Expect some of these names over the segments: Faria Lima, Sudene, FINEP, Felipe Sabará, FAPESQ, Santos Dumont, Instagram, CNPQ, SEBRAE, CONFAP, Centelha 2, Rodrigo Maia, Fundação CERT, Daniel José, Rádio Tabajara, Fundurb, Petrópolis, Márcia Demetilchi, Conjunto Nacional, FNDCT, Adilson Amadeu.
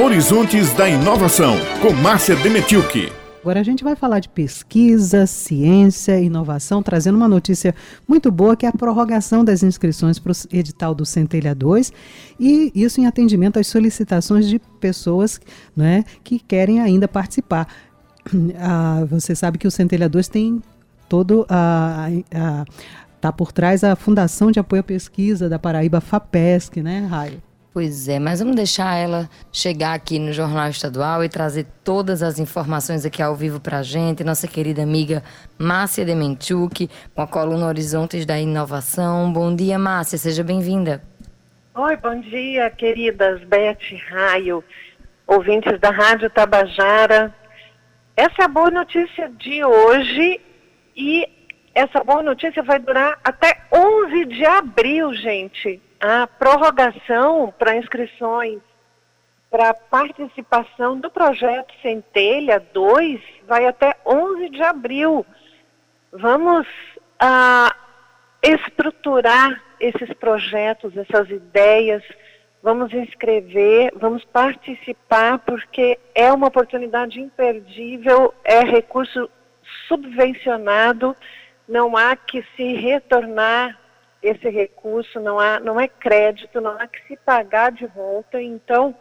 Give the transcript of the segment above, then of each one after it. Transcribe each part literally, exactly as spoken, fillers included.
Horizontes da Inovação, com Márcia Demetilchi. Agora a gente vai falar de pesquisa, ciência, inovação, trazendo uma notícia muito boa, que é a prorrogação das inscrições para o edital do Centelha dois, e isso em atendimento às solicitações de pessoas, né, que querem ainda participar. Ah, você sabe que o Centelha dois tem todo a... a Está por trás a Fundação de Apoio à Pesquisa da Paraíba, FAPESQ, né, Raio? Pois é, mas vamos deixar ela chegar aqui no Jornal Estadual e trazer todas as informações aqui ao vivo para a gente. Nossa querida amiga Márcia Demetilchi, com a coluna Horizontes da Inovação. Bom dia, Márcia, seja bem-vinda. Oi, bom dia, queridas Beth, Raio, ouvintes da Rádio Tabajara. Essa é a boa notícia de hoje e... essa boa notícia vai durar até onze de abril, gente. A prorrogação para inscrições para participação do projeto Centelha dois vai até onze de abril. Vamos ah, estruturar esses projetos, essas ideias, vamos inscrever, vamos participar, porque é uma oportunidade imperdível, é recurso subvencionado. Não há que se retornar esse recurso, não, há, não é crédito, não há que se pagar de volta. Então,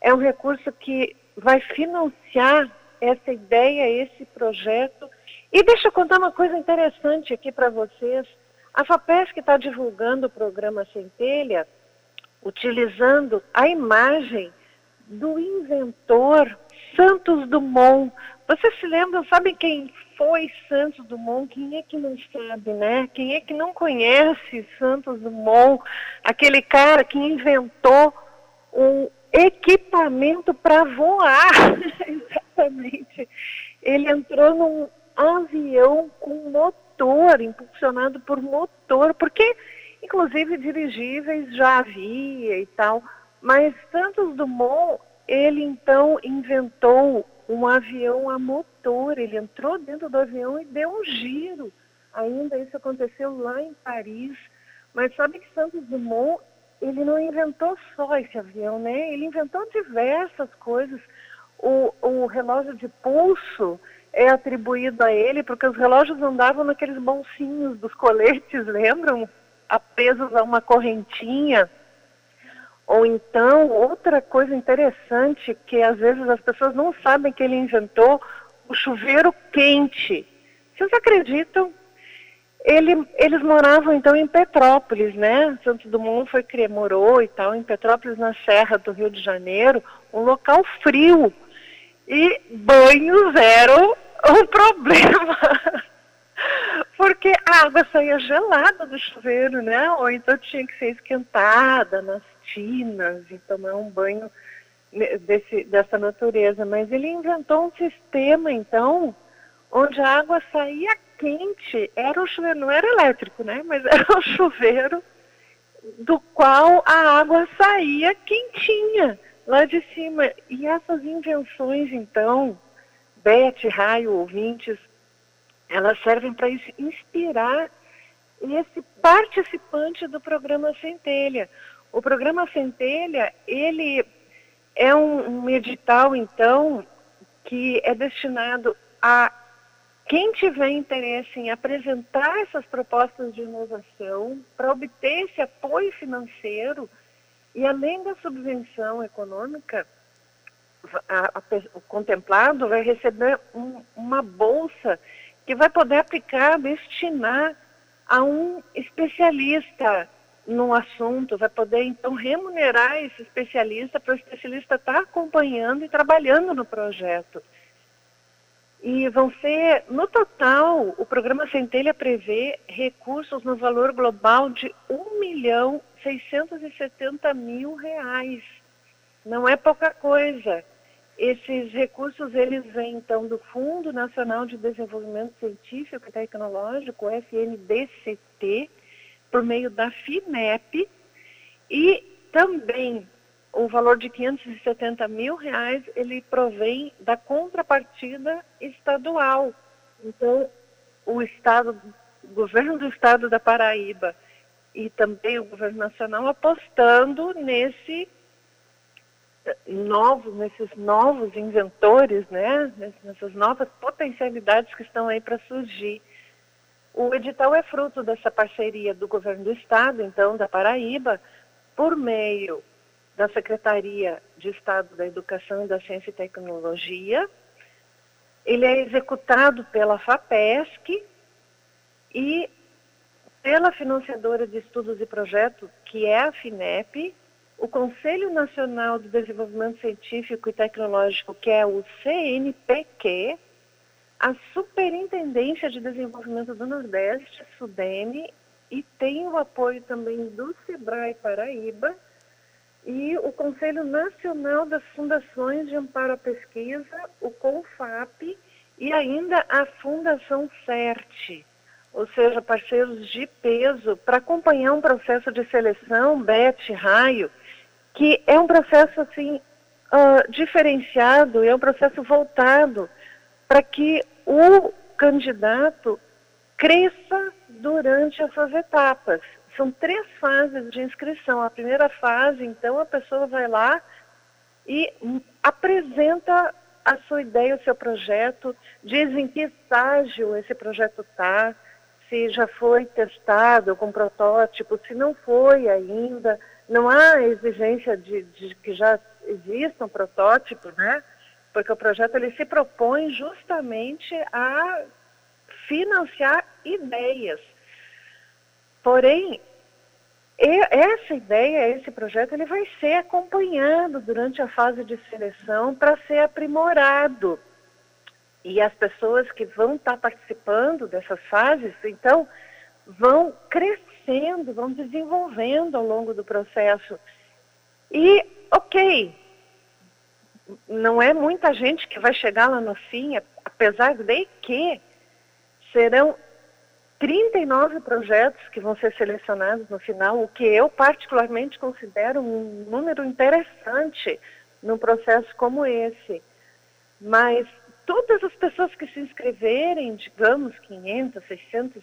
é um recurso que vai financiar essa ideia, esse projeto. E deixa eu contar uma coisa interessante aqui para vocês. A FAPESQ está divulgando o programa Centelha, utilizando a imagem do inventor Santos Dumont. Vocês se lembram, sabem quem foi Santos Dumont? Quem é que não sabe, né? Quem é que não conhece Santos Dumont? Aquele cara que inventou um equipamento para voar. Exatamente. Ele entrou num avião com motor, impulsionado por motor, porque, inclusive, dirigíveis já havia e tal. Mas Santos Dumont, ele, então, inventou um avião a motor. Ele entrou dentro do avião e deu um giro. Ainda isso aconteceu lá em Paris. Mas sabe que Santos Dumont, ele não inventou só esse avião, né? Ele inventou diversas coisas. O, o relógio de pulso é atribuído a ele, porque os relógios andavam naqueles bolsinhos dos coletes, lembram? Apesos a uma correntinha. Ou então, outra coisa interessante, que às vezes as pessoas não sabem que ele inventou, o chuveiro quente. Vocês acreditam? Ele, eles moravam, então, em Petrópolis, né? Santos Dumont foi, morou e tal, em Petrópolis, na Serra do Rio de Janeiro, um local frio. E banhos eram um problema. Porque a água saía gelada do chuveiro, né? Ou então tinha que ser esquentada nas tinas e tomar um banho desse, dessa natureza. Mas ele inventou um sistema, então, onde a água saía quente. Era um chuveiro, não era elétrico, né? Mas era um chuveiro do qual a água saía quentinha lá de cima. E essas invenções, então, Beth, Raio, ouvintes, elas servem para inspirar esse participante do programa Centelha. O programa Centelha, ele é um, um edital, então, que é destinado a quem tiver interesse em apresentar essas propostas de inovação para obter esse apoio financeiro e, além da subvenção econômica, a, a, o contemplado vai receber um, uma bolsa que vai poder aplicar, destinar a um especialista no assunto, vai poder, então, remunerar esse especialista para o especialista estar acompanhando e trabalhando no projeto. E vão ser, no total, o programa Centelha prevê recursos no valor global de um milhão seiscentos e setenta mil reais. Não é pouca coisa. Esses recursos, eles vêm, então, do Fundo Nacional de Desenvolvimento Científico e Tecnológico, F N D C T, por meio da FINEP, e também o valor de quinhentos e setenta mil reais, ele provém da contrapartida estadual. Então, o Estado, o governo do Estado da Paraíba e também o governo nacional apostando nesse novos, nesses novos inventores, né? Nessas novas potencialidades que estão aí para surgir. O edital é fruto dessa parceria do governo do estado, então, da Paraíba, por meio da Secretaria de Estado da Educação e da Ciência e Tecnologia. Ele é executado pela FAPESQ e pela financiadora de estudos e projetos, que é a FINEP, o Conselho Nacional de Desenvolvimento Científico e Tecnológico, que é o C N P Q, a Superintendência de Desenvolvimento do Nordeste, Sudene, e tem o apoio também do SEBRAE Paraíba e o Conselho Nacional das Fundações de Amparo à Pesquisa, o CONFAP, e ainda a Fundação CERT, ou seja, parceiros de peso para acompanhar um processo de seleção, B E T, raio, que é um processo assim uh, diferenciado, é um processo voltado para que o candidato cresça durante essas etapas. São três fases de inscrição. A primeira fase, então, a pessoa vai lá e apresenta a sua ideia, o seu projeto, diz em que estágio esse projeto está, se já foi testado com protótipo, se não foi ainda. Não há exigência de, de que já exista um protótipo, né? Porque o projeto ele se propõe justamente a financiar ideias. Porém, essa ideia, esse projeto, ele vai ser acompanhado durante a fase de seleção para ser aprimorado. E as pessoas que vão estar participando dessas fases, então, vão crescendo, vão desenvolvendo ao longo do processo. E, ok, não é muita gente que vai chegar lá no fim, apesar de que serão trinta e nove projetos que vão ser selecionados no final, o que eu particularmente considero um número interessante num processo como esse. Mas todas as pessoas que se inscreverem, digamos, quinhentas, seiscentas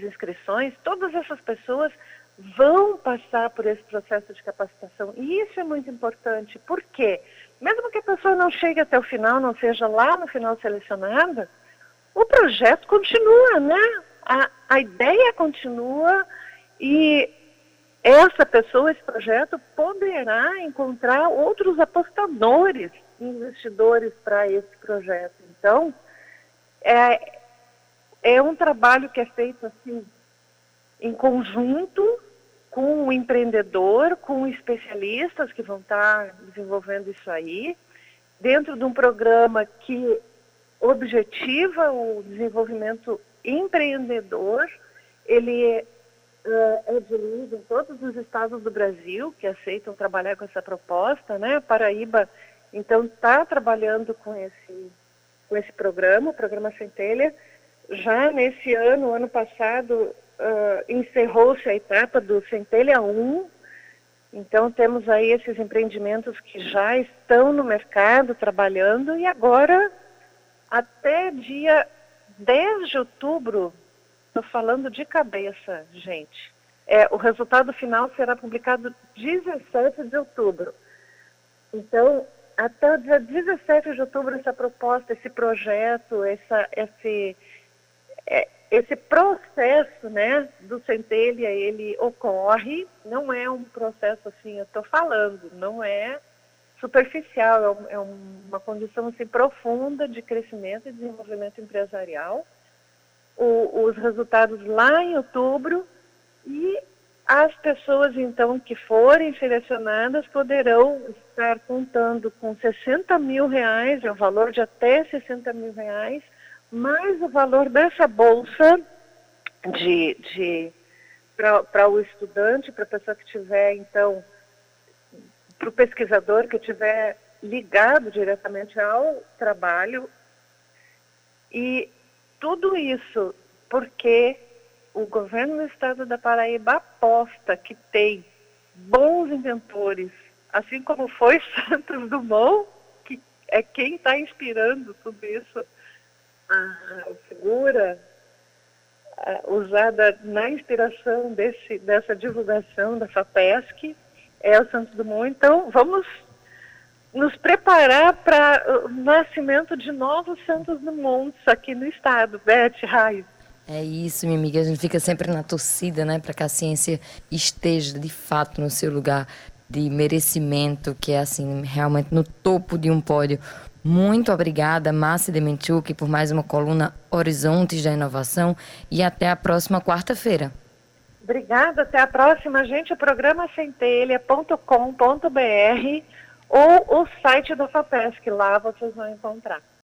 inscrições, todas essas pessoas vão passar por esse processo de capacitação. E isso é muito importante, porque mesmo que a pessoa não chegue até o final, não seja lá no final selecionada, o projeto continua, né? A, a ideia continua e essa pessoa, esse projeto, poderá encontrar outros apostadores, investidores para esse projeto. Então, é, é um trabalho que é feito assim, em conjunto com o empreendedor, com especialistas que vão estar desenvolvendo isso aí, dentro de um programa que objetiva o desenvolvimento empreendedor. Ele uh, é de líder em todos os estados do Brasil que aceitam trabalhar com essa proposta, né? A Paraíba, então, está trabalhando com esse, com esse programa, o programa Centelha. Já nesse ano, ano passado, uh, encerrou-se a etapa do Centelha um, então temos aí esses empreendimentos que já estão no mercado trabalhando e agora, até dia dez de outubro, estou falando de cabeça, gente, é, o resultado final será publicado dezessete de outubro. Então, até o dia dezessete de outubro, essa proposta, esse projeto, essa, esse, é, esse processo, né, do Centelha, ele ocorre. Não é um processo assim, eu estou falando, não é superficial, é uma condição assim, profunda de crescimento e desenvolvimento empresarial. O, os resultados lá em outubro, e as pessoas, então, que forem selecionadas poderão estar contando com sessenta mil reais, é um valor de até sessenta mil reais, mais o valor dessa bolsa de, de, para o estudante, para a pessoa que tiver, então, para o pesquisador que estiver ligado diretamente ao trabalho. E tudo isso porque o governo do estado da Paraíba aposta que tem bons inventores, assim como foi Santos Dumont, que é quem está inspirando tudo isso, a figura usada na inspiração desse, dessa divulgação da FAPESQ, é o Santos Dumont. Então, vamos nos preparar para o nascimento de novos Santos Dumonts aqui no estado. Beth, Raí. É isso, minha amiga. A gente fica sempre na torcida, né, para que a ciência esteja, de fato, no seu lugar de merecimento, que é, assim, realmente no topo de um pódio. Muito obrigada, Márcia Demetilchi, por mais uma coluna Horizontes da Inovação, e até a próxima quarta-feira. Obrigada, até a próxima, gente. O programa centelha ponto com ponto b r ou o site da FAPESQ, lá vocês vão encontrar.